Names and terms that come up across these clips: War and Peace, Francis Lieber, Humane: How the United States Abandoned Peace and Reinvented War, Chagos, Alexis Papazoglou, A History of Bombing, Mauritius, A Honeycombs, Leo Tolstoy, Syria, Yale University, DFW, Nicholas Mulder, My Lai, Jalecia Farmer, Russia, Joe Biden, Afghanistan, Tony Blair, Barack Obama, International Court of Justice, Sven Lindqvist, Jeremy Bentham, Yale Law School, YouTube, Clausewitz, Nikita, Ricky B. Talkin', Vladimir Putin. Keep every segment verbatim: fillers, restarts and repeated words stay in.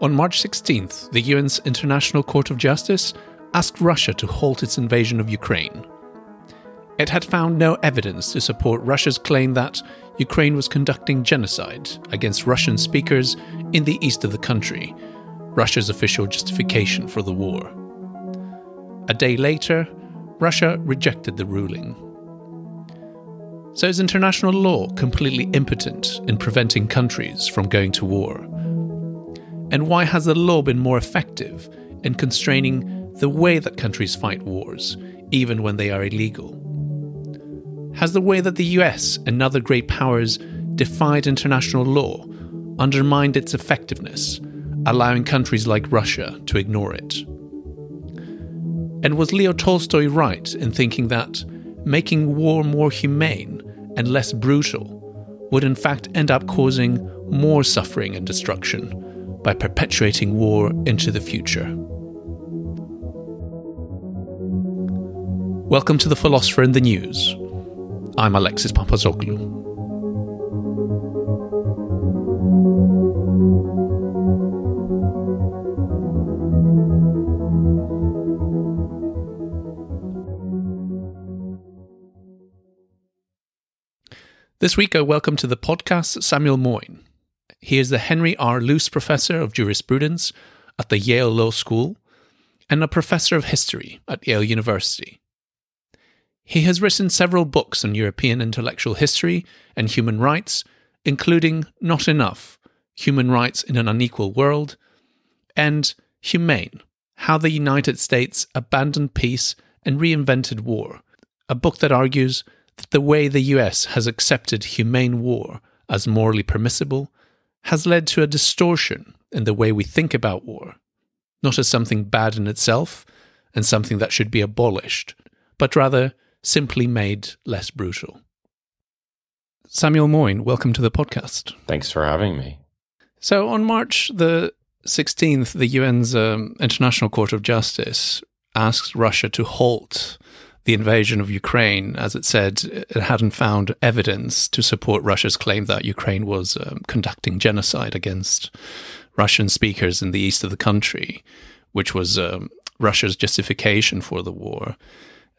On March sixteenth, the U N's International Court of Justice asked Russia to halt its invasion of Ukraine. It had found no evidence to support Russia's claim that Ukraine was conducting genocide against Russian speakers in the east of the country, Russia's official justification for the war. A day later, Russia rejected the ruling. So is international law completely impotent in preventing countries from going to war? And why has the law been more effective in constraining the way that countries fight wars, even when they are illegal? Has the way that the U S and other great powers defied international law undermined its effectiveness, allowing countries like Russia to ignore it? And was Leo Tolstoy right in thinking that making war more humane and less brutal would in fact end up causing more suffering and destruction by perpetuating war into the future? Welcome to The Philosopher in the News. I'm Alexis Papazoglou. This week I welcome to the podcast Samuel Moyn. He is the Henry R. Luce Professor of Jurisprudence at the Yale Law School and a Professor of History at Yale University. He has written several books on European intellectual history and human rights, including Not Enough: Human Rights in an Unequal World and Humane: How the United States Abandoned Peace and Reinvented War, a book that argues that the way the U S has accepted humane war as morally permissible has led to a distortion in the way we think about war, not as something bad in itself and something that should be abolished, but rather simply made less brutal. Samuel Moyn, welcome to the podcast. Thanks for having me. So on March the sixteenth, the U N's um, International Court of Justice asked Russia to halt the invasion of Ukraine, as it said, it hadn't found evidence to support Russia's claim that Ukraine was um, conducting genocide against Russian speakers in the east of the country, which was um, Russia's justification for the war.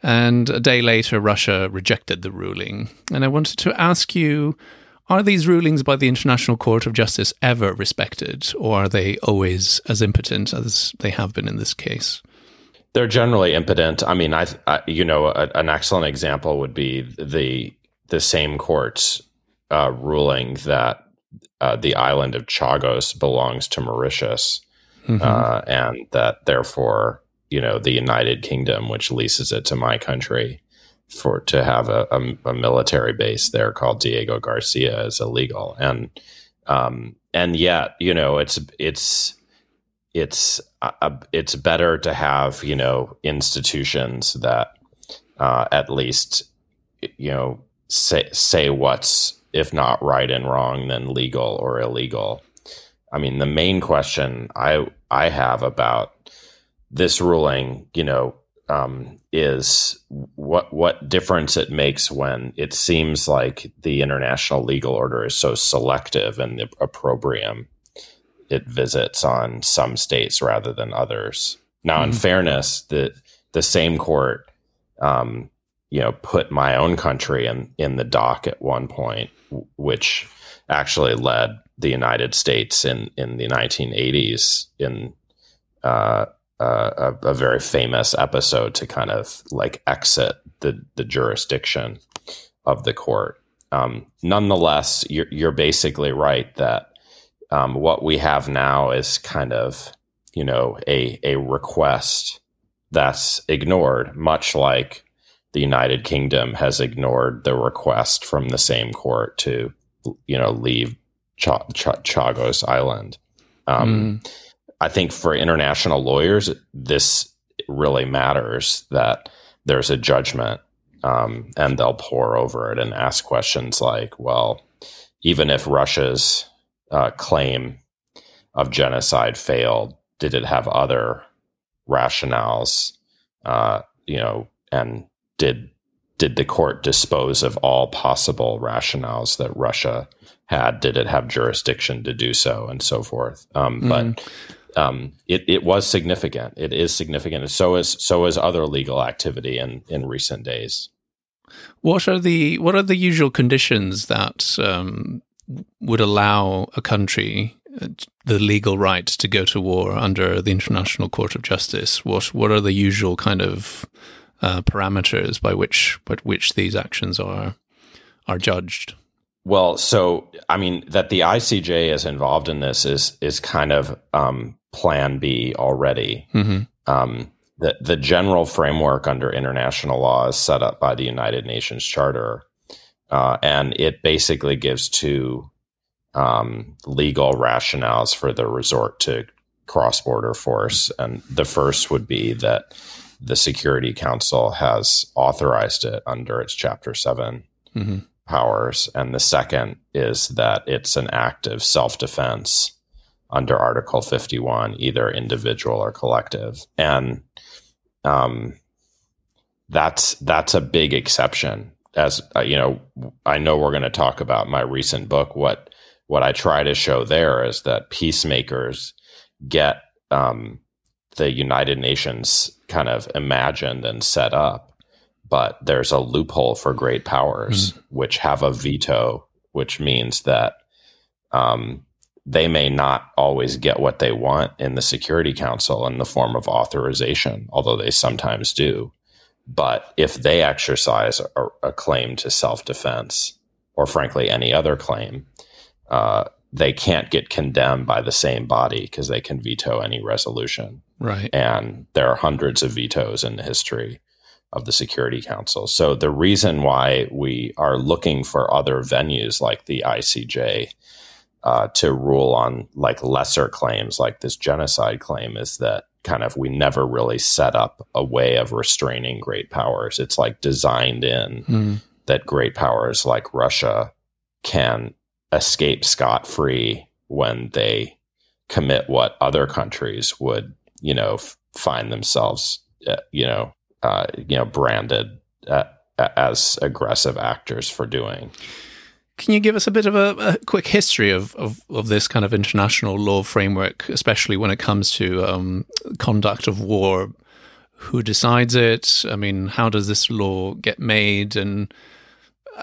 And a day later, Russia rejected the ruling. And I wanted to ask you, are these rulings by the International Court of Justice ever respected, or are they always as impotent as they have been in this case? They're generally impotent. I mean, I, I you know, a, an excellent example would be the the same court's uh, ruling that uh, the island of Chagos belongs to Mauritius, mm-hmm. uh, and that therefore, you know, the United Kingdom, which leases it to my country for to have a, a, a military base there called Diego Garcia, is illegal. And um, and yet, you know, it's it's. It's uh, it's better to have, you know, institutions that uh, at least, you know, say say what's, if not right and wrong, than legal or illegal. I mean, the main question I I have about this ruling, you know, um, is what what difference it makes when it seems like the international legal order is so selective in the opprobrium it visits on some states rather than others. Now, in mm-hmm. fairness, the the same court, um, you know, put my own country in, in the dock at one point, which actually led the United States in, in the nineteen eighties in uh, uh, a, a very famous episode to kind of like exit the, the jurisdiction of the court. Um, nonetheless, you're, you're basically right that Um, what we have now is kind of, you know, a a request that's ignored, much like the United Kingdom has ignored the request from the same court to, you know, leave Ch- Ch- Chagos Island. Um, mm. I think for international lawyers, this really matters that there's a judgment um, and they'll pore over it and ask questions like, well, even if Russia's Uh, claim of genocide failed, did it have other rationales? Uh, you know, and did did the court dispose of all possible rationales that Russia had, did it have jurisdiction to do so, and so forth. Um, mm-hmm. But um, it, it was significant. It is significant. And so is so is other legal activity in, in recent days. What are the what are the usual conditions that um, would allow a country the legal right to go to war under the International Court of Justice? What what are the usual kind of uh, parameters by which by which these actions are are judged? Well, so I mean that the I C J is involved in this is is kind of um, Plan B already. Mm-hmm. Um, The, the general framework under international law is set up by the United Nations Charter, uh, and it basically gives two um, legal rationales for the resort to cross-border force. And the first would be that the Security Council has authorized it under its Chapter seven mm-hmm. powers. And the second is that it's an act of self-defense under Article fifty-one, either individual or collective. And um, that's that's a big exception. As uh, you know, I know we're going to talk about my recent book. What what I try to show there is that peacemakers get um, the United Nations kind of imagined and set up, but there's a loophole for great powers mm-hmm. which have a veto, which means that um, they may not always get what they want in the Security Council in the form of authorization, although they sometimes do. But if they exercise a, a claim to self-defense, or frankly any other claim, uh, they can't get condemned by the same body because they can veto any resolution. Right. And there are hundreds of vetoes in the history of the Security Council. So the reason why we are looking for other venues like the I C J Uh, to rule on like lesser claims like this genocide claim is that kind of we never really set up a way of restraining great powers. It's like designed in mm. that great powers like Russia can escape scot-free when they commit what other countries would, you know, f- find themselves, uh, you know, uh, you know, branded uh, as aggressive actors for doing. Can you give us a bit of a, a quick history of, of, of this kind of international law framework, especially when it comes to um, conduct of war? Who decides it? I mean, how does this law get made? And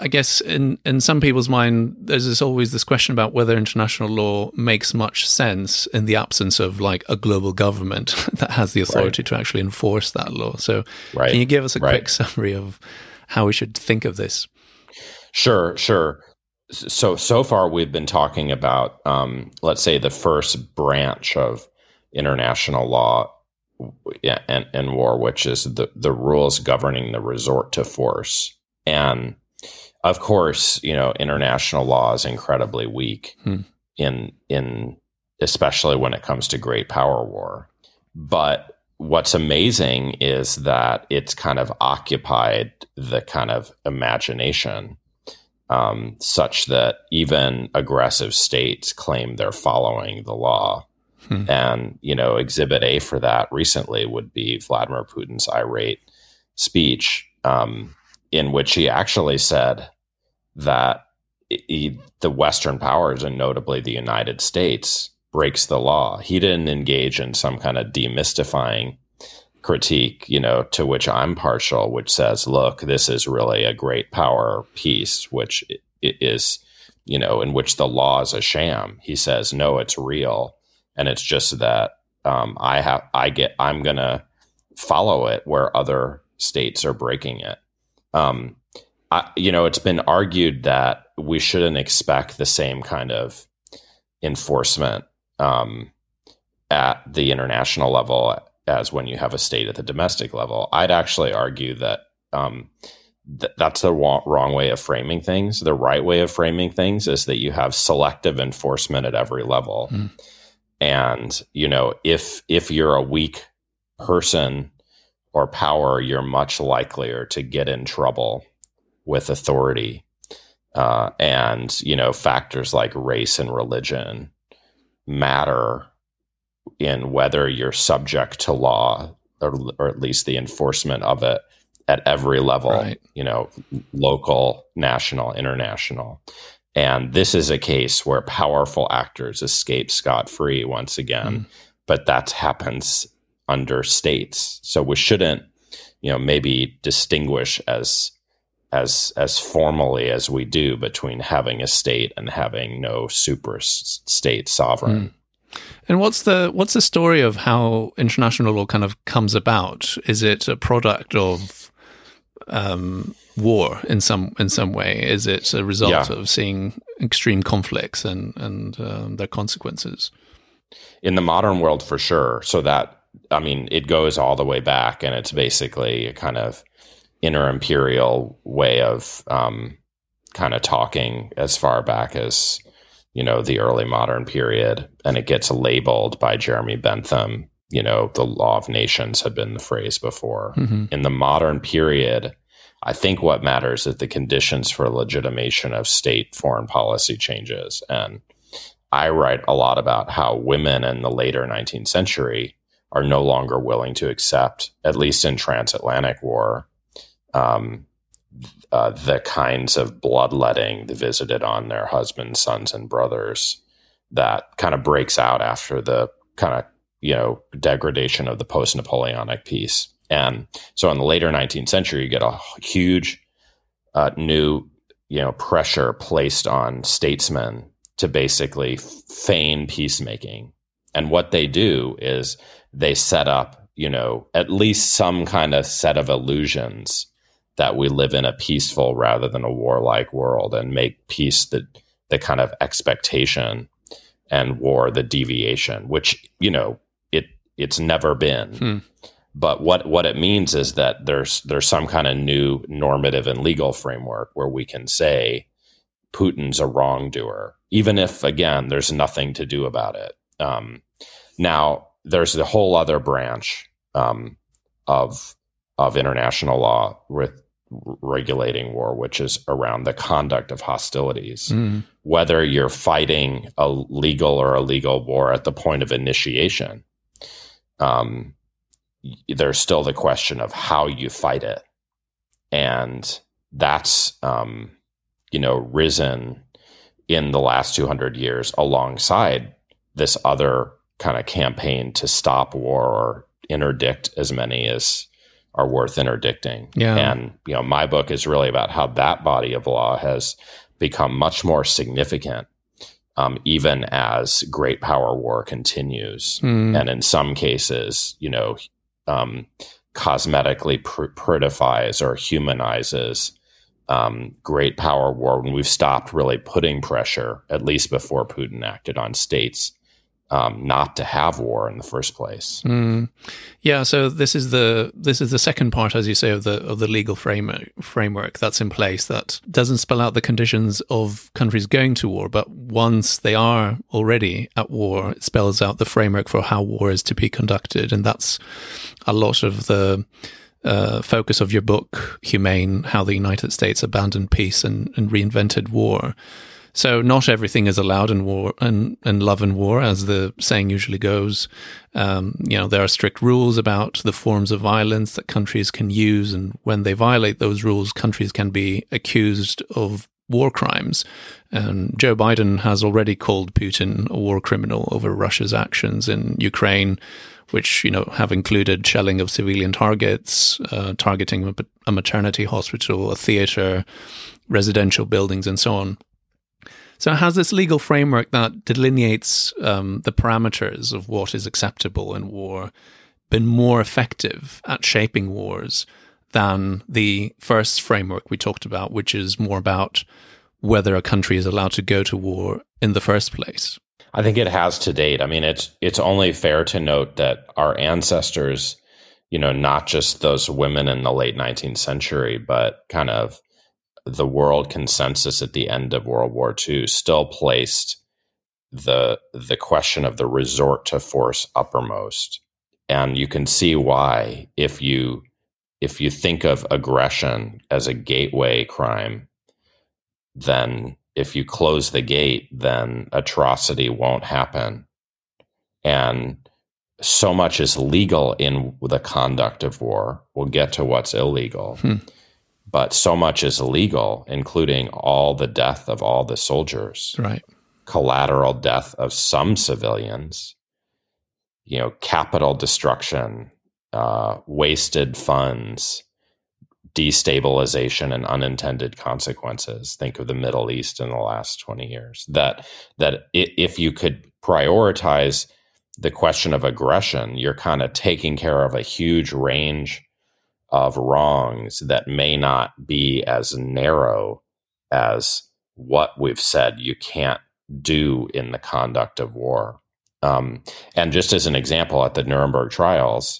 I guess in, in some people's mind, there's this, always this question about whether international law makes much sense in the absence of like a global government that has the authority right. to actually enforce that law. So right. can you give us a right. quick summary of how we should think of this? Sure, sure. So, so far we've been talking about, um, let's say, the first branch of international law and, and war, which is the, the rules governing the resort to force. And of course, you know, international law is incredibly weak hmm. in, in, especially when it comes to great power war. But what's amazing is that it's kind of occupied the kind of imagination Um, such that even aggressive states claim they're following the law. Hmm. And, you know, Exhibit A for that recently would be Vladimir Putin's irate speech, um, in which he actually said that he, the Western powers, and notably the United States, breaks the law. He didn't engage in some kind of demystifying critique, you know, to which I'm partial, which says, look, this is really a great power piece, which is, you know, in which the law is a sham. He says, no, it's real. And it's just that um, I have, I get, I'm going to follow it where other states are breaking it. Um, I, you know, it's been argued that we shouldn't expect the same kind of enforcement um, at the international level as when you have a state at the domestic level. I'd actually argue that um, th- that's the wa- wrong way of framing things. The right way of framing things is that you have selective enforcement at every level. Mm. And, you know, if if you're a weak person or power, you're much likelier to get in trouble with authority. Uh, and, you know, factors like race and religion matter in whether you're subject to law, or, or at least the enforcement of it at every level, right. you know, local, national, international. And this is a case where powerful actors escape scot-free once again, mm. but that happens under states. So we shouldn't, you know, maybe distinguish as as as formally as we do between having a state and having no super state sovereign. Mm. And what's the what's the story of how international law kind of comes about? Is it a product of um, war in some in some way? Is it a result yeah. of seeing extreme conflicts and and um, their consequences? In the modern world, for sure. So that I mean, it goes all the way back, and it's basically a kind of inter-imperial way of um, kind of talking as far back as, you know, the early modern period, and it gets labeled by Jeremy Bentham. You know, the law of nations had been the phrase before. Mm-hmm. In the modern period, I think what matters is the conditions for legitimation of state foreign policy changes. And I write a lot about how women in the later nineteenth century are no longer willing to accept, at least in transatlantic war, um, Uh, the kinds of bloodletting visited on their husbands, sons, and brothers that kind of breaks out after the kind of, you know, degradation of the post-Napoleonic peace. And so in the later nineteenth century, you get a huge uh, new, you know, pressure placed on statesmen to basically feign peacemaking. And what they do is they set up, you know, at least some kind of set of illusions that we live in a peaceful rather than a warlike world, and make peace the, the kind of expectation and war the deviation, which, you know, it it's never been. Hmm. But what, what it means is that there's there's some kind of new normative and legal framework where we can say Putin's a wrongdoer, even if, again, there's nothing to do about it. Um, now, there's the whole other branch um, of of international law with regulating war, which is around the conduct of hostilities. Mm. Whether you're fighting a legal or illegal war at the point of initiation, um, there's still the question of how you fight it. And that's, um, you know, risen in the last two hundred years alongside this other kind of campaign to stop war or interdict as many as are worth interdicting. Yeah. And, you know, my book is really about how that body of law has become much more significant, um, even as great power war continues. Mm. And in some cases, you know, um, cosmetically pr- prettifies or humanizes um, great power war when we've stopped really putting pressure, at least before Putin acted on states, Um, not to have war in the first place. Mm. Yeah, so this is the this is the second part, as you say, of the of the legal framework framework that's in place that doesn't spell out the conditions of countries going to war, but once they are already at war, it spells out the framework for how war is to be conducted, and that's a lot of the uh, focus of your book, Humane: How the United States Abandoned Peace and, and Reinvented War. So not everything is allowed in war and in, in love and war, as the saying usually goes. Um, you know, there are strict rules about the forms of violence that countries can use, and when they violate those rules, countries can be accused of war crimes. And Joe Biden has already called Putin a war criminal over Russia's actions in Ukraine, which, you know, have included shelling of civilian targets, uh, targeting a maternity hospital, a theater, residential buildings, and so on. So it has this legal framework that delineates um, the parameters of what is acceptable in war, been more effective at shaping wars than the first framework we talked about, which is more about whether a country is allowed to go to war in the first place? I think it has to date. I mean, it's it's only fair to note that our ancestors, you know, not just those women in the late nineteenth century, but kind of the world consensus at the end of World War Two still placed the the question of the resort to force uppermost. And you can see why, if you if you think of aggression as a gateway crime, then if you close the gate, then atrocity won't happen. And so much is legal in the conduct of war. We'll get to what's illegal. Hmm. but so much is illegal, including all the death of all the soldiers, right? Collateral death of some civilians, you know, capital destruction, uh, wasted funds, destabilization and unintended consequences. Think of the Middle East in the last twenty years. That that if you could prioritize the question of aggression, you're kind of taking care of a huge range of wrongs that may not be as narrow as what we've said you can't do in the conduct of war. Um, and just as an example, at the Nuremberg trials,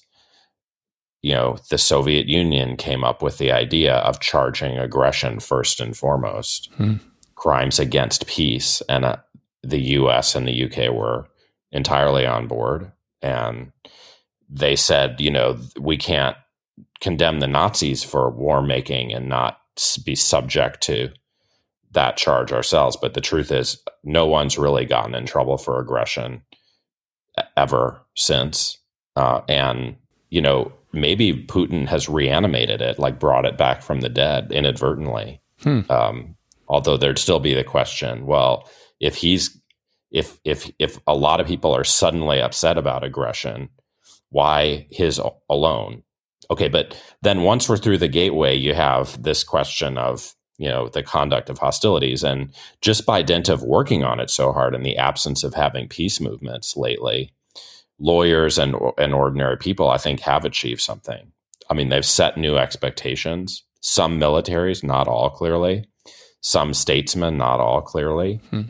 you know, the Soviet Union came up with the idea of charging aggression first and foremost, hmm. crimes against peace. And uh, the U S and the U K were entirely on board. And they said, you know, we can't condemn the Nazis for war making and not be subject to that charge ourselves. But the truth is, no one's really gotten in trouble for aggression ever since. Uh, and, you know, maybe Putin has reanimated it, like brought it back from the dead inadvertently. Hmm. Um, although there'd still be the question, well, if he's, if, if, if a lot of people are suddenly upset about aggression, why his alone? Okay. But then once we're through the gateway, you have this question of, you know, the conduct of hostilities. And just by dint of working on it so hard in the absence of having peace movements lately, lawyers and and ordinary people, I think, have achieved something. I mean, they've set new expectations. Some militaries, not all clearly. Some statesmen, not all clearly, hmm.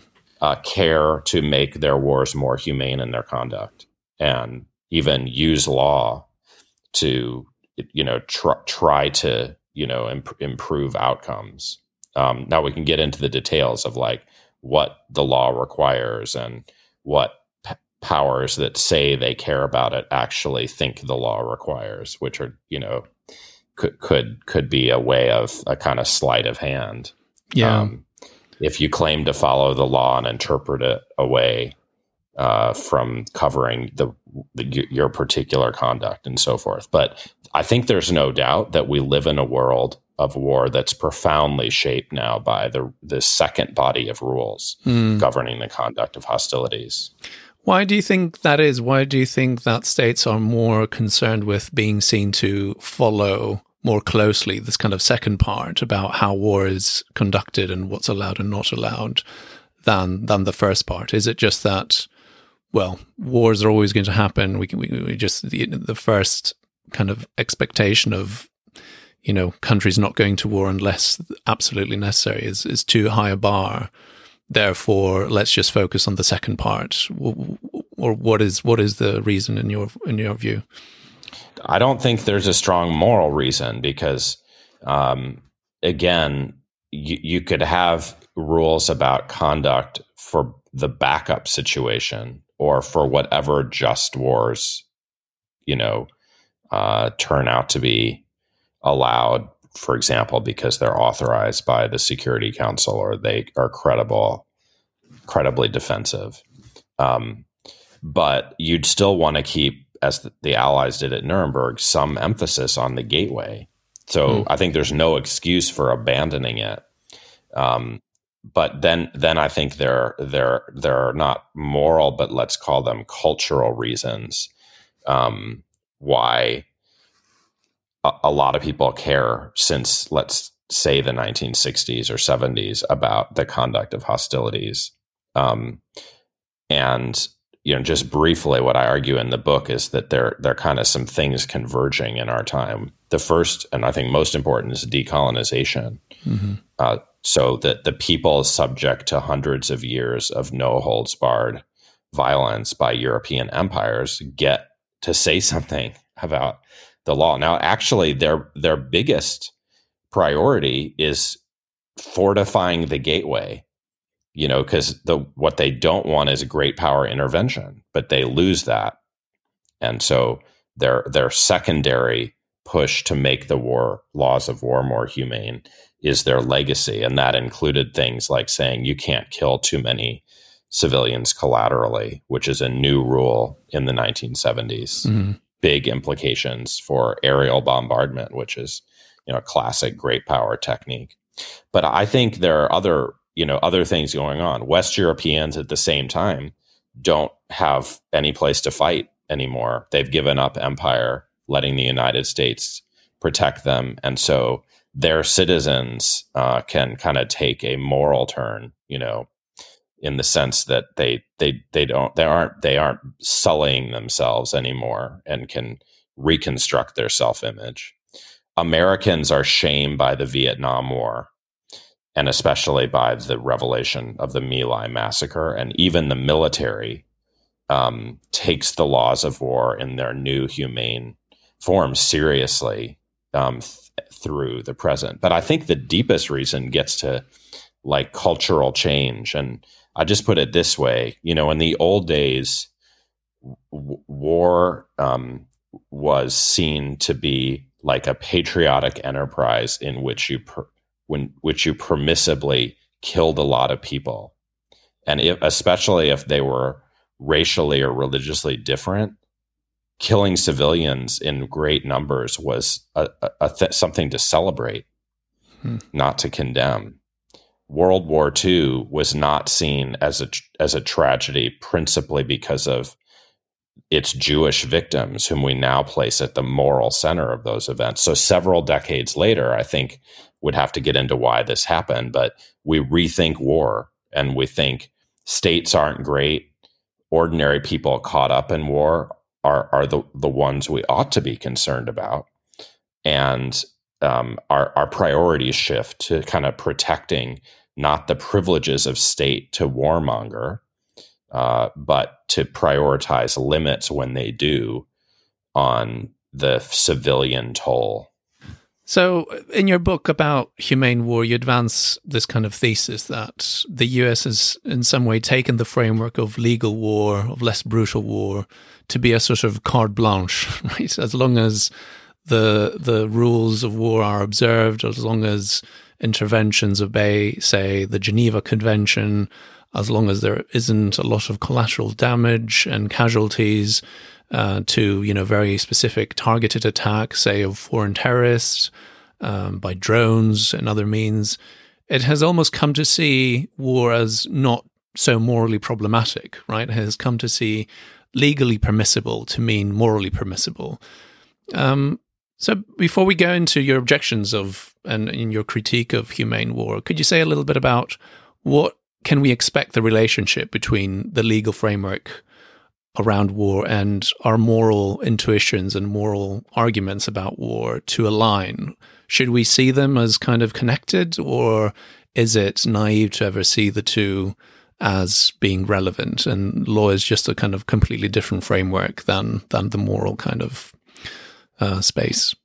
uh, care to make their wars more humane in their conduct and even use law to, you know, tr- try to, you know, imp- improve outcomes. Um, now we can get into the details of like what the law requires and what powers that say they care about it actually think the law requires, which are, you know, could could could be a way of a kind of sleight of hand. Yeah. Um, if you claim to follow the law and interpret it away uh, from covering the, the your particular conduct and so forth. But I think there's no doubt that we live in a world of war that's profoundly shaped now by the the second body of rules mm. governing the conduct of hostilities. Why do you think that is? Why do you think that states are more concerned with being seen to follow more closely this kind of second part about how war is conducted and what's allowed and not allowed than than the first part? Is it just that, well, wars are always going to happen? We can, we, we just the, the first kind of expectation of, you know, countries not going to war unless absolutely necessary is is too high a bar. Therefore, let's just focus on the second part. Or what is what is the reason in your in your view? I don't think there's a strong moral reason because, um, again, you, you could have rules about conduct for the backup situation or for whatever just wars, you know, uh, turn out to be allowed. For example, because they're authorized by the Security Council or they are credible, credibly defensive. Um, but you'd still want to keep, as the, the Allies did at Nuremberg, some emphasis on the gateway. So mm. I think there's no excuse for abandoning it. Um, but then then I think there, there, there are not moral, but let's call them cultural reasons um, why a lot of people care since, let's say, the nineteen sixties or seventies about the conduct of hostilities. Um, and, you know, just briefly, what I argue in the book is that there, there are kind of some things converging in our time. The first, and I think most important, is decolonization. Mm-hmm. Uh, so that the people is subject to hundreds of years of no holds barred violence by European empires get to say something about the law. Now, actually, their their biggest priority is fortifying the gateway, you know, because the what they don't want is great power intervention, but they lose that. And so their their secondary push to make the war laws of war more humane is their legacy. And that included things like saying you can't kill too many civilians collaterally, which is a new rule in the nineteen seventies. Mm-hmm. Big implications for aerial bombardment, which is you know, classic great power technique. But I think there are other, you know, other things going on. West Europeans at the same time don't have any place to fight anymore. They've given up empire, letting the United States protect them. And so their citizens uh, can kind of take a moral turn, you know, in the sense that they they they don't they aren't they aren't sullying themselves anymore and can reconstruct their self-image. Americans are shamed by the Vietnam War, and especially by the revelation of the My Lai massacre, and even the military um, takes the laws of war in their new humane form seriously um, th- through the present. But I think the deepest reason gets to like cultural change, and I just put it this way: you know, in the old days, w- war um, was seen to be like a patriotic enterprise in which you. Per- When, which you permissibly killed a lot of people. And if, especially if they were racially or religiously different, killing civilians in great numbers was a, a th- something to celebrate, hmm. not to condemn. World War Two was not seen as a, as a tragedy principally because of its Jewish victims, whom we now place at the moral center of those events. So several decades later, I think would have to get into why this happened, but we rethink war and we think states aren't great. Ordinary people caught up in war are, are the, the ones we ought to be concerned about. And um, our, our priorities shift to kind of protecting not the privileges of state to warmonger, uh, but to prioritize limits when they do on the civilian toll. So in your book about humane war, you advance this kind of thesis that the U S has in some way taken the framework of legal war, of less brutal war, to be a sort of carte blanche, right? As long as the the rules of war are observed, as long as interventions obey, say, the Geneva Convention, as long as there isn't a lot of collateral damage and casualties, Uh, to, you know, very specific targeted attacks, say, of foreign terrorists, um, by drones and other means, it has almost come to see war as not so morally problematic, right? It has come to see legally permissible to mean morally permissible. Um, so before we go into your objections of and in your critique of humane war, could you say a little bit about what can we expect the relationship between the legal framework around war and our moral intuitions and moral arguments about war to align? Should we see them as kind of connected, or is it naive to ever see the two as being relevant? And law is just a kind of completely different framework than than the moral kind of uh, space.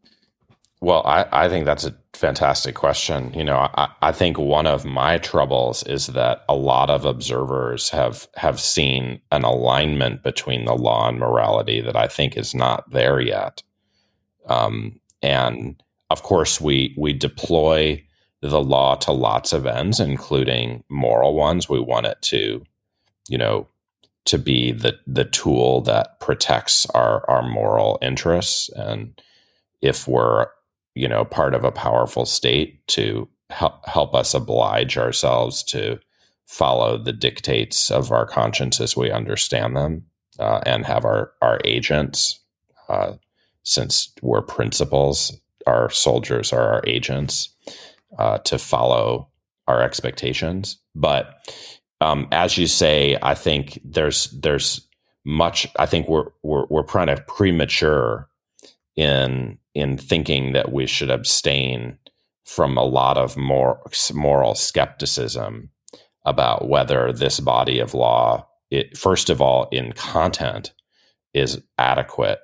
Well, I, I think that's a fantastic question. You know, I, I think one of my troubles is that a lot of observers have have seen an alignment between the law and morality that I think is not there yet. Um, and of course, we we deploy the law to lots of ends, including moral ones. We want it to, you know, to be the the tool that protects our our moral interests, and if we're you know, part of a powerful state, to help help us oblige ourselves to follow the dictates of our conscience as we understand them, uh, and have our, our agents, uh, since we're principals, our soldiers are our agents, uh, to follow our expectations. But um, as you say, I think there's there's much, I think we're we're we're kind of premature in in thinking that we should abstain from a lot of more moral skepticism about whether this body of law, it, first of all, in content, is adequate,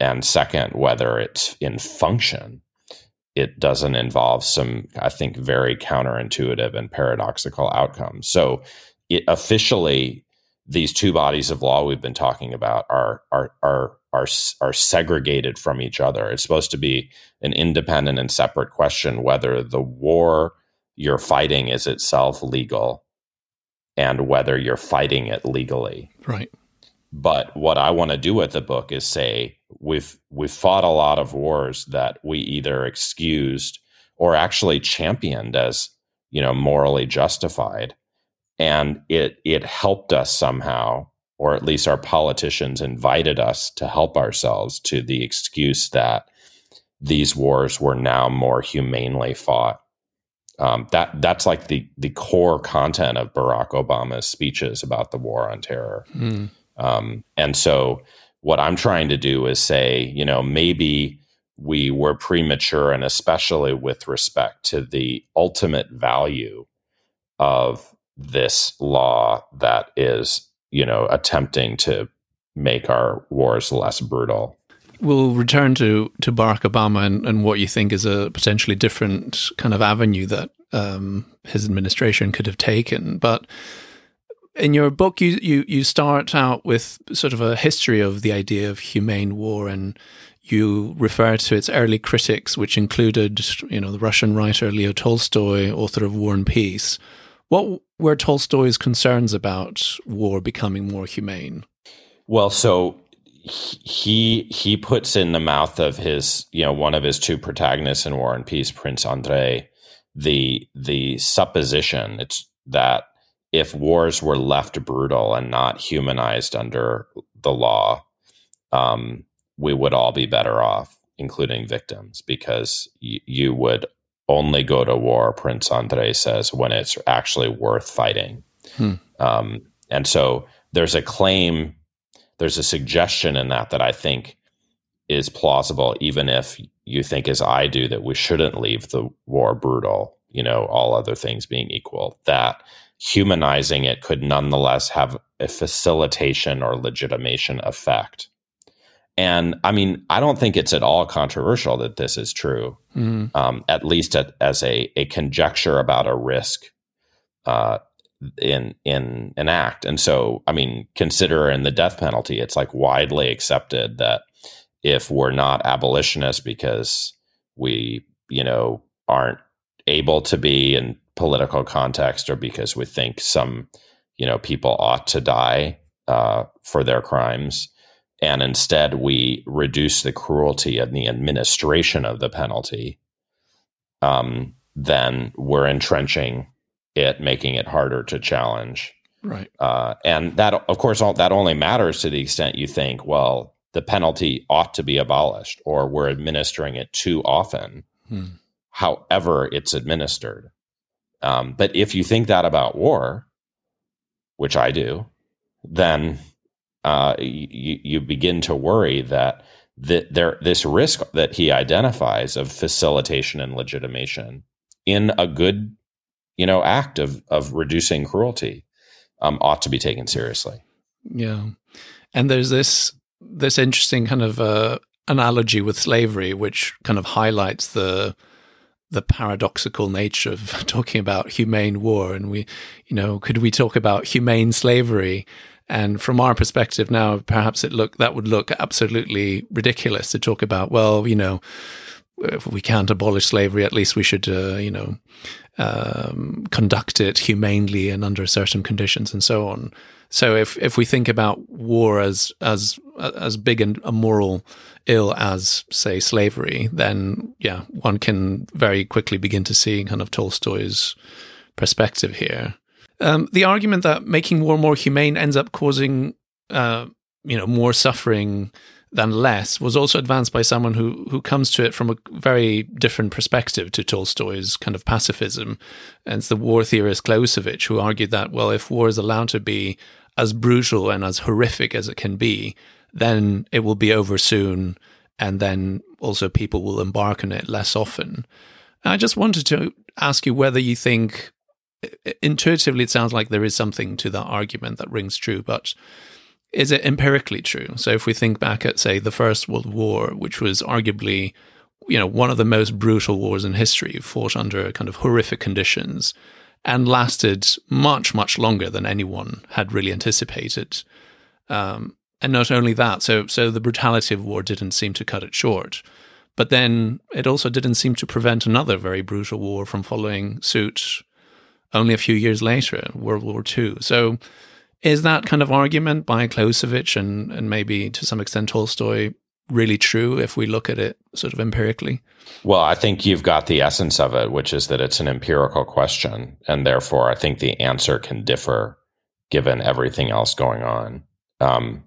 and second, whether it's in function, it doesn't involve some, I think, very counterintuitive and paradoxical outcomes. So it, officially, these two bodies of law we've been talking about are are are are are segregated from each other. It's supposed to be an independent and separate question whether the war you're fighting is itself legal and whether you're fighting it legally. Right. But what I want to do with the book is say we've we've fought a lot of wars that we either excused or actually championed as, you know, morally justified, and it it helped us somehow, or at least our politicians invited us to help ourselves to the excuse that these wars were now more humanely fought. Um, that that's like the the core content of Barack Obama's speeches about the war on terror. Mm. Um, and so what I'm trying to do is say, you know, maybe we were premature, and especially with respect to the ultimate value of this law that is, you know, attempting to make our wars less brutal. We'll return to, to Barack Obama and, and what you think is a potentially different kind of avenue that um, his administration could have taken. But in your book, you, you, you start out with sort of a history of the idea of humane war, and you refer to its early critics, which included, you know, the Russian writer Leo Tolstoy, author of War and Peace. What were Tolstoy's concerns about war becoming more humane? Well, so he he puts in the mouth of his, you know, one of his two protagonists in War and Peace, Prince Andrei, the the supposition it's that if wars were left brutal and not humanized under the law, um, we would all be better off, including victims, because y- you would only go to war, Prince Andrei says, when it's actually worth fighting. Hmm. Um, and so there's a claim, there's a suggestion in that that I think is plausible, even if you think, as I do, that we shouldn't leave the war brutal, you know, all other things being equal, that humanizing it could nonetheless have a facilitation or legitimation effect. And I mean, I don't think it's at all controversial that this is true, mm. um, at least at, as a, a conjecture about a risk uh, in in an act. And so, I mean, consider in the death penalty, it's like widely accepted that if we're not abolitionists because we, you know, aren't able to be in political context, or because we think some, you know, people ought to die uh, for their crimes, and instead we reduce the cruelty and the administration of the penalty, um, then we're entrenching it, making it harder to challenge. Right. Uh, and that, of course, all, that only matters to the extent you think, well, the penalty ought to be abolished, or we're administering it too often, hmm. however it's administered. Um, but if you think that about war, which I do, then... Uh, you, you begin to worry that th- there, this risk that he identifies of facilitation and legitimation in a good, you know, act of of reducing cruelty um, ought to be taken seriously. Yeah, and there's this this interesting kind of uh, analogy with slavery, which kind of highlights the the paradoxical nature of talking about humane war. And we, you know, could we talk about humane slavery? And from our perspective now, perhaps it look that would look absolutely ridiculous to talk about, well, you know, if we can't abolish slavery, at least we should, uh, you know, um, conduct it humanely and under certain conditions and so on. So if, if we think about war as as as big and a moral ill as, say, slavery, then, yeah, one can very quickly begin to see kind of Tolstoy's perspective here. Um, the argument that making war more humane ends up causing, uh, you know, more suffering than less was also advanced by someone who who comes to it from a very different perspective to Tolstoy's kind of pacifism. And it's the war theorist Clausewitz, who argued that, well, if war is allowed to be as brutal and as horrific as it can be, then it will be over soon, and then also people will embark on it less often. And I just wanted to ask you whether you think... Intuitively, it sounds like there is something to that argument that rings true, but is it empirically true? So if we think back at, say, the First World War, which was arguably, you know, one of the most brutal wars in history, fought under kind of horrific conditions, and lasted much, much longer than anyone had really anticipated. Um, and not only that, so so the brutality of war didn't seem to cut it short. But then it also didn't seem to prevent another very brutal war from following suit only a few years later, World War Two. So is that kind of argument by Clausewitz and, and maybe to some extent Tolstoy really true if we look at it sort of empirically? Well, I think you've got the essence of it, which is that it's an empirical question. And therefore, I think the answer can differ given everything else going on. Um,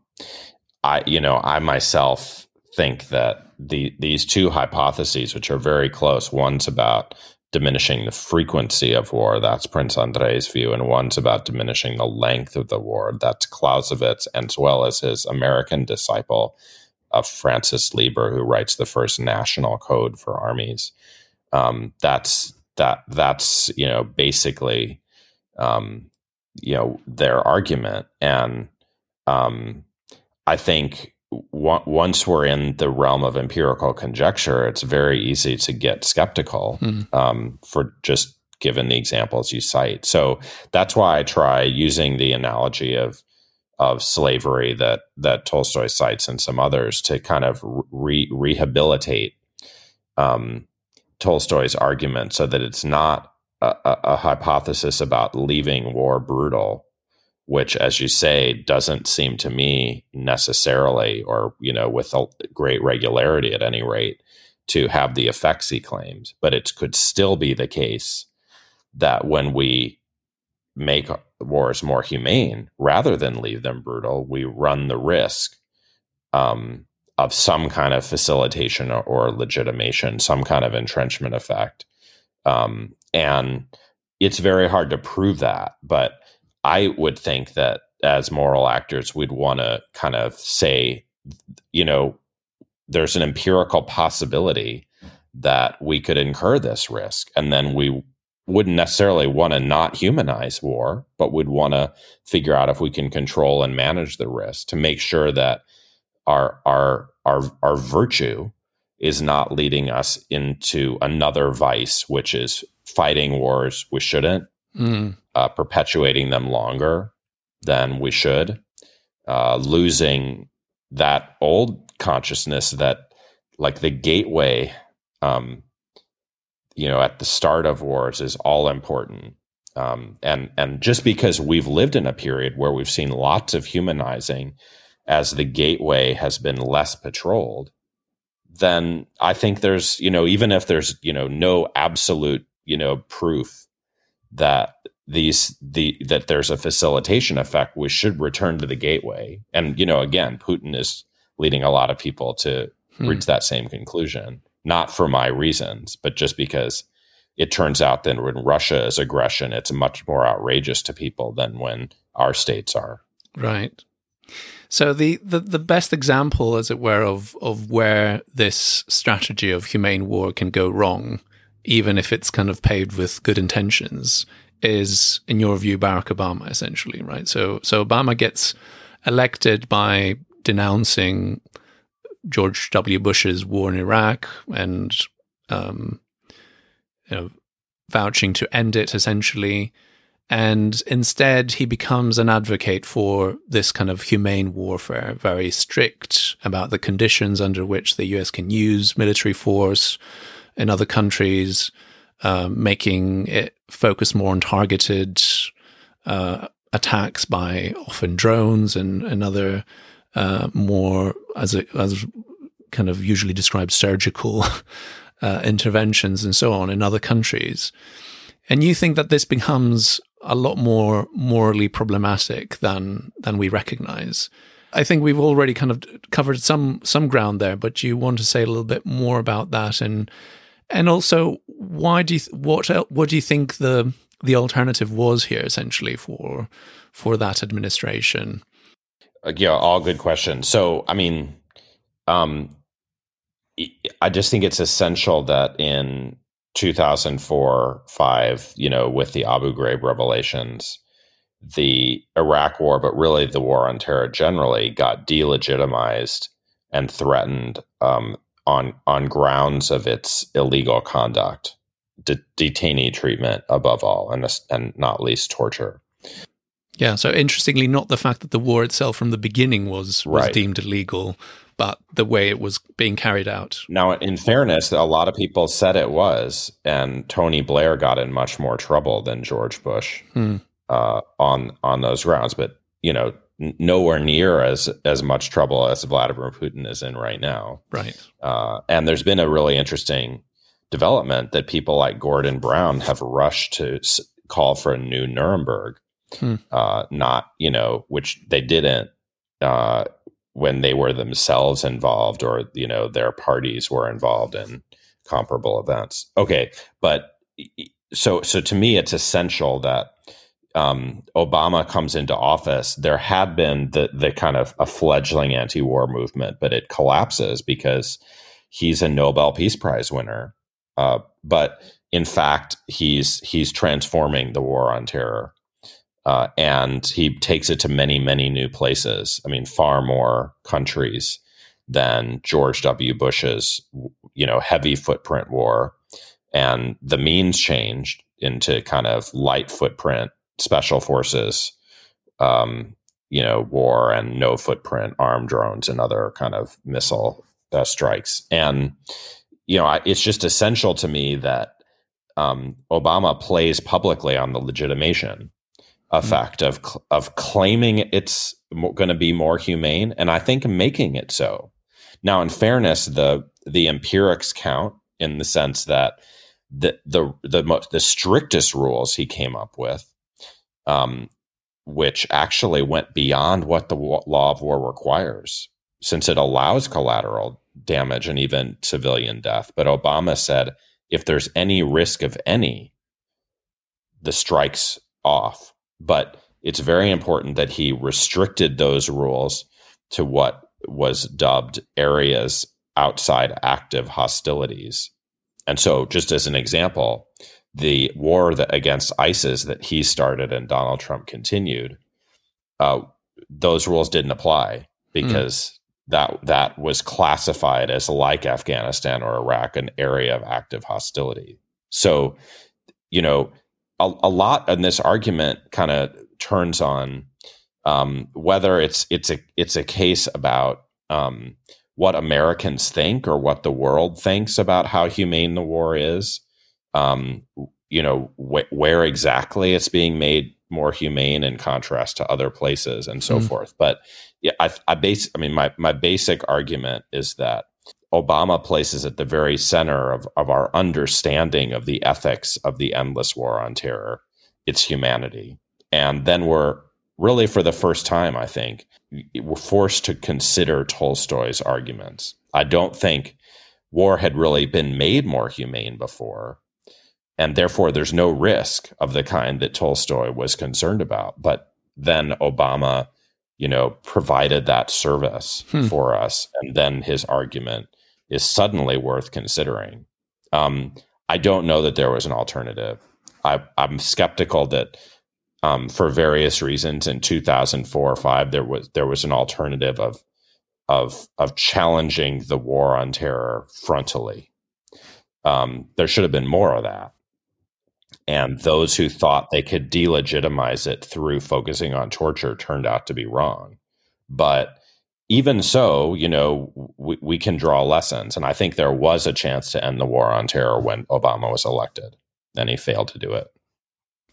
I, you know, I myself think that the these two hypotheses, which are very close, one's about diminishing the frequency of war, that's Prince Andrei's view, and one's about diminishing the length of the war, that's Clausewitz, as well as his American disciple of Francis Lieber, who writes the first national code for armies. Um, that's that. That's you know basically, um, you know their argument, and um, I think w- once we're in the realm of empirical conjecture, it's very easy to get skeptical. Mm. Um, for just given the examples you cite, so that's why I try using the analogy of. of slavery that that Tolstoy cites and some others to kind of re- rehabilitate um, Tolstoy's argument so that it's not a, a, a hypothesis about leaving war brutal, which, as you say, doesn't seem to me necessarily, or you know, with a great regularity at any rate, to have the effects he claims. But it could still be the case that when we make wars more humane rather than leave them brutal, we run the risk um, of some kind of facilitation or, or legitimation, some kind of entrenchment effect. Um, and it's very hard to prove that. But I would think that as moral actors, we'd want to kind of say, you know, there's an empirical possibility that we could incur this risk. And then we wouldn't necessarily want to not humanize war, but would want to figure out if we can control and manage the risk to make sure that our our our our virtue is not leading us into another vice, which is fighting wars we shouldn't, mm. uh, perpetuating them longer than we should, uh, losing that old consciousness that, like, the gateway um you know, at the start of wars is all important. Um, and, and just because we've lived in a period where we've seen lots of humanizing as the gateway has been less patrolled, then I think there's, you know, even if there's, you know, no absolute, you know, proof that these, the, that there's a facilitation effect, we should return to the gateway. And, you know, again, Putin is leading a lot of people to hmm. reach that same conclusion. Not for my reasons, but just because it turns out that when Russia is aggression, it's much more outrageous to people than when our states are. Right. So the, the, the best example, as it were, of, of where this strategy of humane war can go wrong, even if it's kind of paved with good intentions, is, in your view, Barack Obama, essentially, right? So, so Obama gets elected by denouncing George W. Bush's war in Iraq and, um, you know, vouching to end it, essentially. And instead, he becomes an advocate for this kind of humane warfare, very strict about the conditions under which the U S can use military force in other countries, uh, making it focus more on targeted uh, attacks by often drones and, and other Uh, more as a, as kind of usually described surgical uh, interventions and so on in other countries. And you think that this becomes a lot more morally problematic than than we recognize. I think we've already kind of covered some some ground there, but you want to say a little bit more about that, and and also why do you th- what what do you think the the alternative was here essentially for for that administration? Yeah, all good questions. So, I mean, um, I just think it's essential that in two thousand four, five, you know, with the Abu Ghraib revelations, the Iraq war, but really the war on terror generally, got delegitimized and threatened um, on on grounds of its illegal conduct, de- detainee treatment above all, and and not least torture. Yeah, so interestingly, not the fact that the war itself from the beginning was, was right. deemed illegal, but the way it was being carried out. Now, in fairness, a lot of people said it was, and Tony Blair got in much more trouble than George Bush hmm. uh, on on those grounds. But, you know, nowhere near as as much trouble as Vladimir Putin is in right now. Right. Uh, and there's been a really interesting development that people like Gordon Brown have rushed to s- call for a new Nuremberg, hmm. uh, not, you know, which they didn't uh, when they were themselves involved, or, you know, their parties were involved in comparable events. Okay. But so, so to me, it's essential that um, Obama comes into office. There had been the, the kind of a fledgling anti-war movement, but it collapses because he's a Nobel Peace Prize winner. Uh, but in fact, he's he's transforming the war on terror, uh, and he takes it to many, many new places. I mean, far more countries than George W. Bush's, you know, heavy footprint war. And the means changed into kind of light footprint special forces, um, you know, war, and no footprint armed drones and other kind of missile uh, strikes. And you know, I, it's just essential to me that um, Obama plays publicly on the legitimation effect mm-hmm. of cl- of claiming it's mo- going to be more humane, and I think making it so. Now, in fairness, the the empirics count in the sense that the the the, mo- the strictest rules he came up with, um, which actually went beyond what the wa- law of war requires, since it allows collateral damage and even civilian death. But Obama said, if there's any risk of any, the strike's off. But it's very important that he restricted those rules to what was dubbed areas outside active hostilities. And so, just as an example, the war that against ISIS that he started and Donald Trump continued, uh, those rules didn't apply because mm. that that was classified as, like Afghanistan or Iraq, an area of active hostility. So, you know, a, a lot in this argument kind of turns on um, whether it's it's a it's a case about um, what Americans think or what the world thinks about how humane the war is, um, you know, wh- where exactly it's being made more humane in contrast to other places and so mm. forth. But yeah, I, I base. I mean, my, my basic argument is that Obama places at the very center of, of our understanding of the ethics of the endless war on terror its humanity. And then we're really, for the first time, I think, we're forced to consider Tolstoy's arguments. I don't think war had really been made more humane before, and therefore there's no risk of the kind that Tolstoy was concerned about. But then Obama, you know, provided that service hmm. for us. And then his argument is suddenly worth considering. Um, I don't know that there was an alternative. I, I'm skeptical that um, for various reasons in two thousand four or five, there was, there was an alternative of, of, of challenging the war on terror frontally. Um, there should have been more of that. And those who thought they could delegitimize it through focusing on torture turned out to be wrong. But even so, you know, we, we can draw lessons. And I think there was a chance to end the war on terror when Obama was elected, and he failed to do it.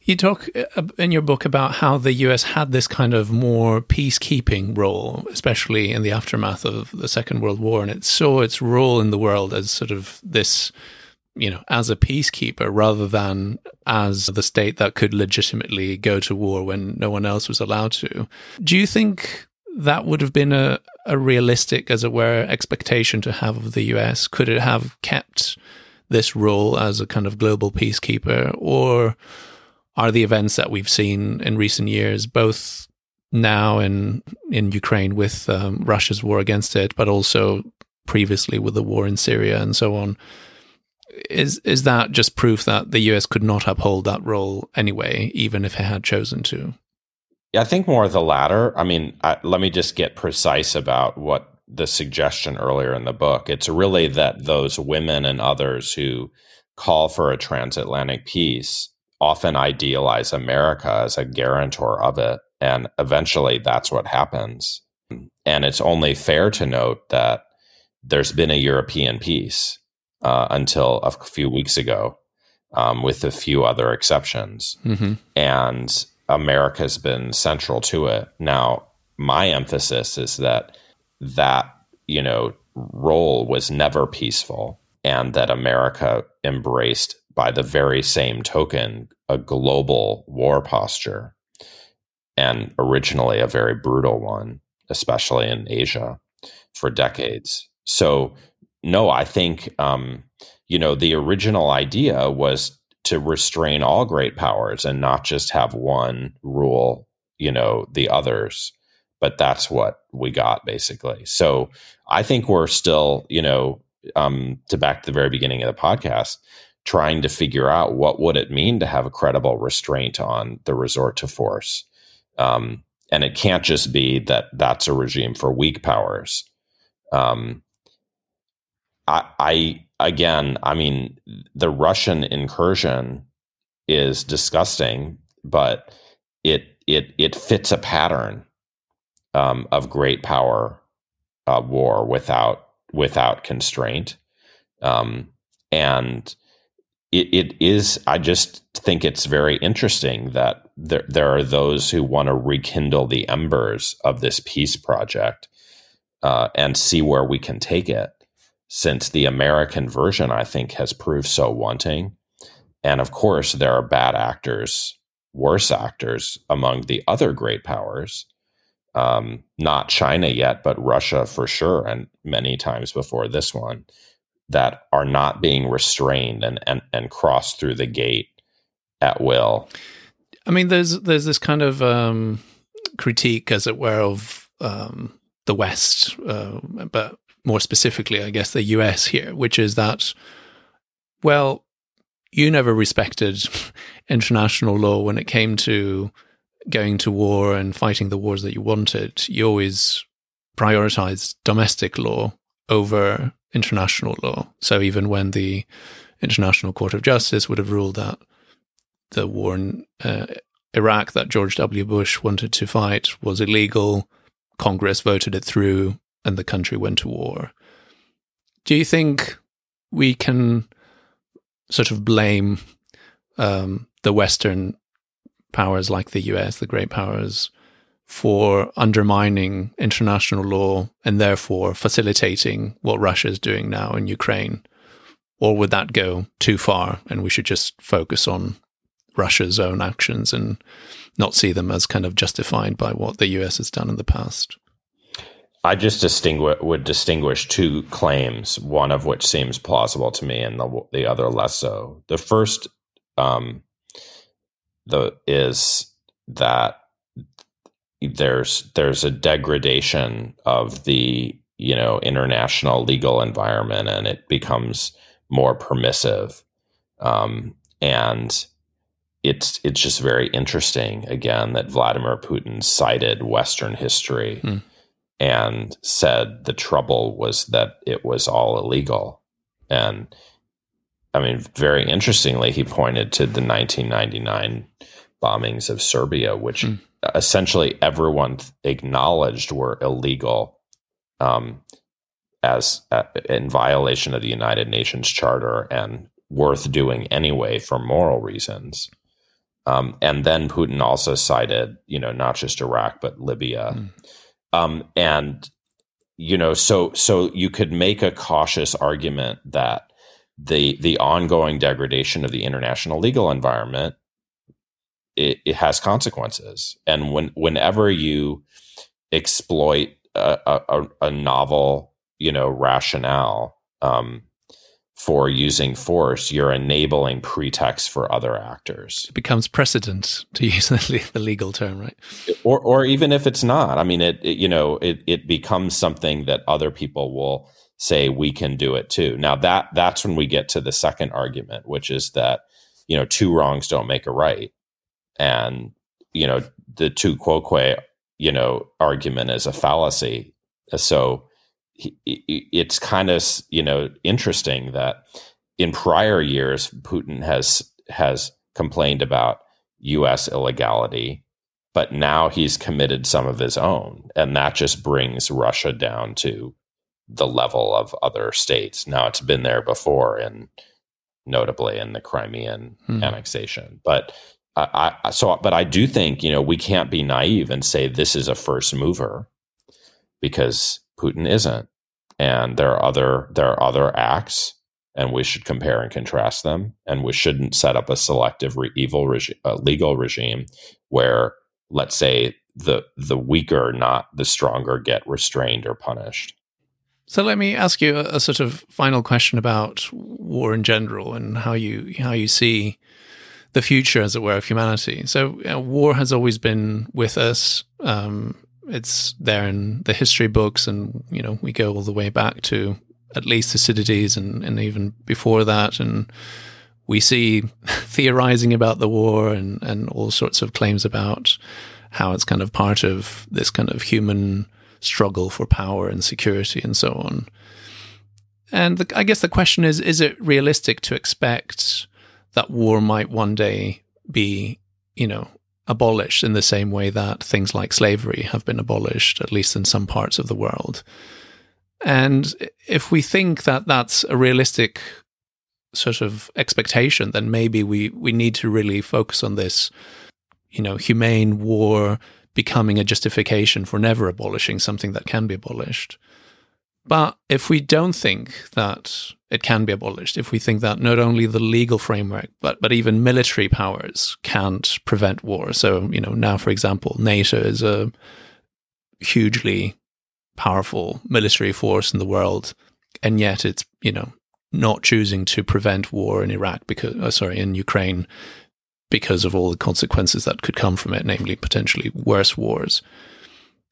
You talk in your book about how the U S had this kind of more peacekeeping role, especially in the aftermath of the Second World War, and it saw its role in the world as sort of this, you know, as a peacekeeper rather than as the state that could legitimately go to war when no one else was allowed to. Do you think that would have been a, a realistic, as it were, expectation to have of the U S? Could it have kept this role as a kind of global peacekeeper? Or are the events that we've seen in recent years, both now in, in Ukraine with um, Russia's war against it, but also previously with the war in Syria and so on, Is is that just proof that the U S could not uphold that role anyway, even if it had chosen to? Yeah, I think more of the latter. I mean, I, let me just get precise about what the suggestion earlier in the book. It's really that those women and others who call for a transatlantic peace often idealize America as a guarantor of it, and eventually that's what happens. And it's only fair to note that there's been a European peace Uh, until a few weeks ago, um, with a few other exceptions. Mm-hmm. And America's been central to it. Now, my emphasis is that that, you know, role was never peaceful, and that America embraced, by the very same token, a global war posture, and originally a very brutal one, especially in Asia, for decades. So, no, I think, um, you know, the original idea was to restrain all great powers and not just have one rule, you know, the others. But that's what we got, basically. So I think we're still, you know, um, to back to the very beginning of the podcast, trying to figure out what would it mean to have a credible restraint on the resort to force. Um, and it can't just be that that's a regime for weak powers. Um, I, I again, I mean, the Russian incursion is disgusting, but it it it fits a pattern. Um, of great power uh, war without without constraint, um, and it, it is. I just think it's very interesting that there there are those who want to rekindle the embers of this peace project uh, and see where we can take it. Since the American version, I think, has proved so wanting, and of course, there are bad actors, worse actors among the other great powers. Um, not China yet, but Russia for sure, and many times before this one, that are not being restrained and, and, and crossed through the gate at will. I mean, there's there's this kind of um, critique, as it were, of um, the West, uh, but more specifically, I guess, the U S here, which is that, well, you never respected international law when it came to going to war and fighting the wars that you wanted. You always prioritized domestic law over international law. So even when the International Court of Justice would have ruled that the war in uh, Iraq that George W. Bush wanted to fight was illegal, Congress voted it through, and the country went to war. Do you think we can sort of blame um, the Western powers like the U S, the great powers, for undermining international law and therefore facilitating what Russia is doing now in Ukraine? Or would that go too far and we should just focus on Russia's own actions and not see them as kind of justified by what the U S has done in the past? I just distinguish, would distinguish two claims, one of which seems plausible to me and the, the other less so. The first um, The, is that there's there's a degradation of the, you know, international legal environment, and it becomes more permissive, um, and it's it's just very interesting again that Vladimir Putin cited Western history mm. and said the trouble was that it was all illegal. And I mean, very interestingly, he pointed to the nineteen ninety-nine bombings of Serbia, which mm. essentially everyone acknowledged were illegal, um, as uh, in violation of the United Nations Charter and worth doing anyway for moral reasons. Um, and then Putin also cited, you know, not just Iraq, but Libya. Mm. Um, and, you know, so so you could make a cautious argument that the the ongoing degradation of the international legal environment, it, it has consequences. And when whenever you exploit a, a, a novel, you know, rationale um, for using force, you're enabling pretexts for other actors. It becomes precedent, to use the legal term, right? Or or even if it's not, I mean, it, it you know, it it becomes something that other people will say we can do it too. Now that that's when we get to the second argument, which is that, you know, two wrongs don't make a right. And, you know, the tu quoque, you know, argument is a fallacy. So it's kind of, you know, interesting that in prior years, Putin has, has complained about U S illegality, but now he's committed some of his own. And that just brings Russia down to the level of other states. Now, it's been there before, and notably in the Crimean hmm. annexation. But I, I, so, but I do think, you know, we can't be naive and say this is a first mover, because Putin isn't, and there are other there are other acts, and we should compare and contrast them, and we shouldn't set up a selective re- evil regi- uh, legal regime where, let's say, the the weaker, not the stronger, get restrained or punished. So let me ask you a, a sort of final question about war in general and how you how you see the future, as it were, of humanity. So, you know, war has always been with us. Um, it's there in the history books, and, you know, we go all the way back to at least Thucydides, and, and even before that. And we see theorizing about the war and, and all sorts of claims about how it's kind of part of this kind of human struggle for power and security and so on. And the, I guess the question is: is it realistic to expect that war might one day be, you know, abolished in the same way that things like slavery have been abolished, at least in some parts of the world? And if we think that that's a realistic sort of expectation, then maybe we, we need to really focus on this, you know, humane war becoming a justification for never abolishing something that can be abolished. But if we don't think that it can be abolished, if we think that not only the legal framework, but but even military powers can't prevent war. So, you know, now, for example, NATO is a hugely powerful military force in the world, and yet it's, you know, not choosing to prevent war in Iraq because, oh, sorry, in Ukraine, because of all the consequences that could come from it, namely potentially worse wars.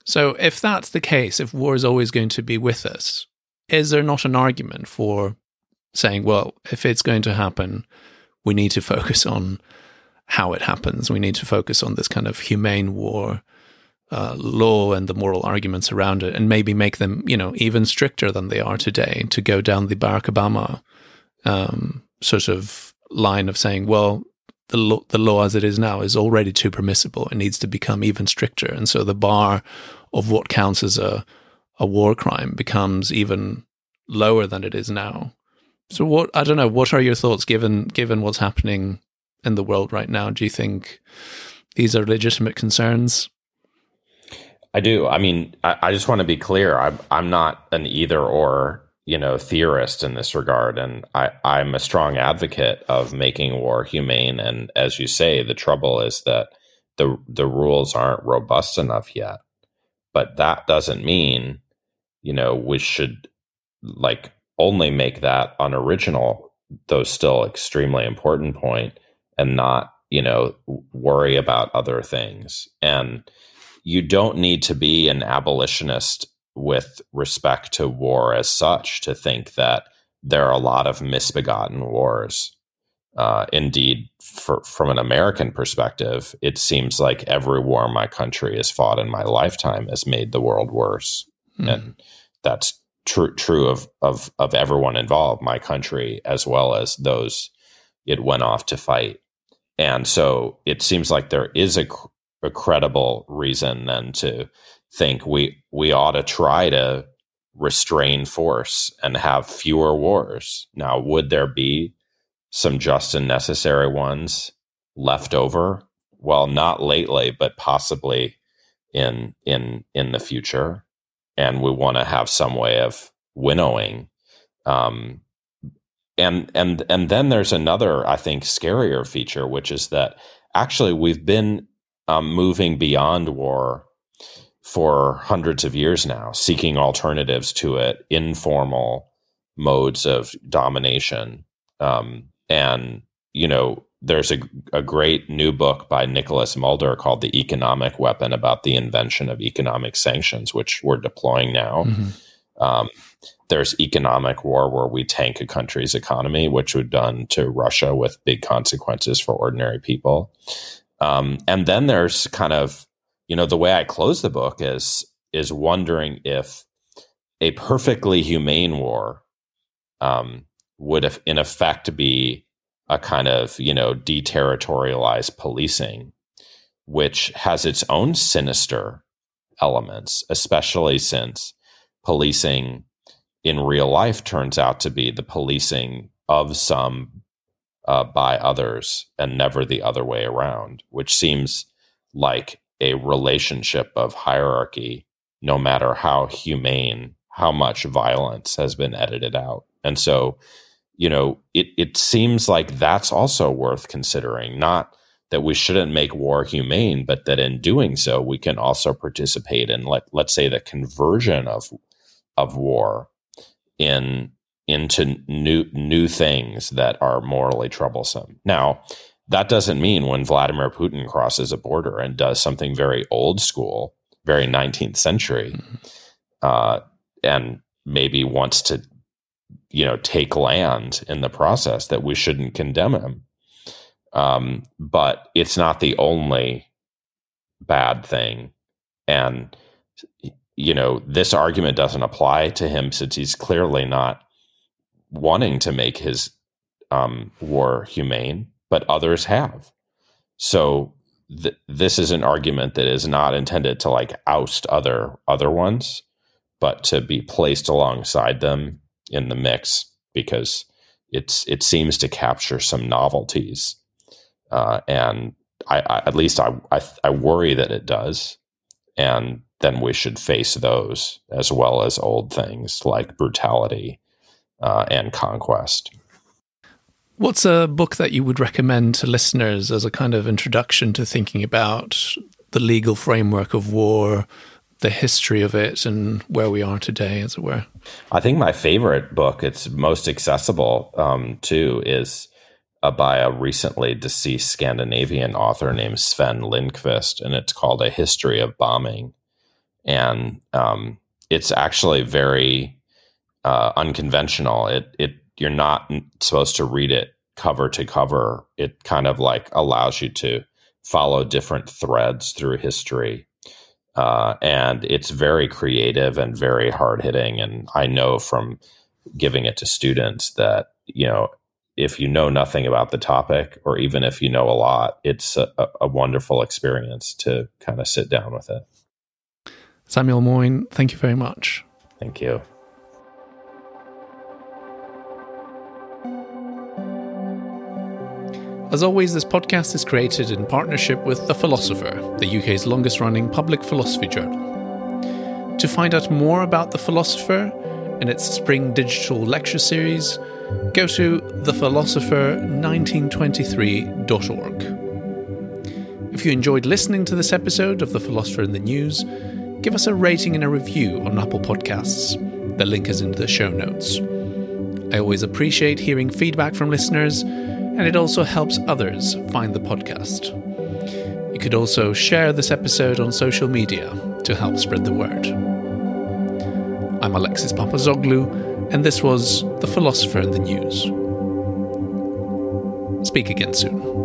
So if that's the case, if war is always going to be with us, is there not an argument for saying, well, if it's going to happen, we need to focus on how it happens. We need to focus on this kind of humane war uh, law and the moral arguments around it, and maybe make them, you know, even stricter than they are today, to go down the Barack Obama um, sort of line of saying, well, the law, the law as it is now is already too permissible. It needs to become even stricter. And so the bar of what counts as a, a war crime becomes even lower than it is now. So what, I don't know, what are your thoughts given given what's happening in the world right now? Do you think these are legitimate concerns? I do. I mean, I, I just want to be clear. I'm, I'm not an either or, you know, theorist in this regard. And I, I'm a strong advocate of making war humane. And as you say, the trouble is that the the rules aren't robust enough yet. But that doesn't mean, you know, we should like only make that an original, though still extremely important point, and not, you know, worry about other things. And you don't need to be an abolitionist with respect to war as such to think that there are a lot of misbegotten wars. Uh, indeed, for, from an American perspective, it seems like every war my country has fought in my lifetime has made the world worse. Mm. And that's true true of, of, of everyone involved, my country, as well as those it went off to fight. And so it seems like there is a, a credible reason then to think we we ought to try to restrain force and have fewer wars. Now, would there be some just and necessary ones left over? Well, not lately, but possibly in in in the future. And we want to have some way of winnowing. Um, and and and then there's another, I think, scarier feature, which is that actually we've been um, moving beyond war for hundreds of years now, seeking alternatives to it, informal modes of domination. Um, and, you know, there's a, a great new book by Nicholas Mulder called The Economic Weapon about the invention of economic sanctions, which we're deploying now. Mm-hmm. Um, there's economic war, where we tank a country's economy, which we've done to Russia, with big consequences for ordinary people. Um, and then there's kind of, you know, the way I close the book is is wondering if a perfectly humane war um, would, have, in effect, be a kind of, you know, deterritorialized policing, which has its own sinister elements, especially since policing in real life turns out to be the policing of some uh, by others and never the other way around, which seems like a relationship of hierarchy, no matter how humane, how much violence has been edited out. And so, you know, it, it seems like that's also worth considering, not that we shouldn't make war humane, but that in doing so, we can also participate in, let, let's say, the conversion of of war in into new new things that are morally troublesome. Now, that doesn't mean when Vladimir Putin crosses a border and does something very old school, very nineteenth century, mm-hmm. uh, and maybe wants to, you know, take land in the process, that we shouldn't condemn him. Um, but it's not the only bad thing. And, you know, this argument doesn't apply to him since he's clearly not wanting to make his um, war humane, but others have. So th- this is an argument that is not intended to like oust other other ones, but to be placed alongside them in the mix, because it's it seems to capture some novelties. Uh, and I, I, at least I, I, I worry that it does. And then we should face those as well as old things like brutality uh, and conquest. What's a book that you would recommend to listeners as a kind of introduction to thinking about the legal framework of war, the history of it, and where we are today, as it were? I think my favorite book, it's most accessible um, too, is by a recently deceased Scandinavian author named Sven Lindqvist, and it's called A History of Bombing. And um, it's actually very uh, unconventional. It it you're not supposed to read it cover to cover. It kind of like allows you to follow different threads through history. Uh, and it's very creative and very hard hitting. And I know from giving it to students that, you know, if you know nothing about the topic, or even if you know a lot, it's a, a wonderful experience to kind of sit down with it. Samuel Moyn, thank you very much. Thank you. As always, this podcast is created in partnership with The Philosopher, the U K's longest-running public philosophy journal. To find out more about The Philosopher and its spring digital lecture series, go to the philosopher nineteen twenty-three dot org. If you enjoyed listening to this episode of The Philosopher in the News, give us a rating and a review on Apple Podcasts. The link is in the show notes. I always appreciate hearing feedback from listeners, and it also helps others find the podcast. You could also share this episode on social media to help spread the word. I'm Alexis Papazoglou, and this was The Philosopher in the News. Speak again soon.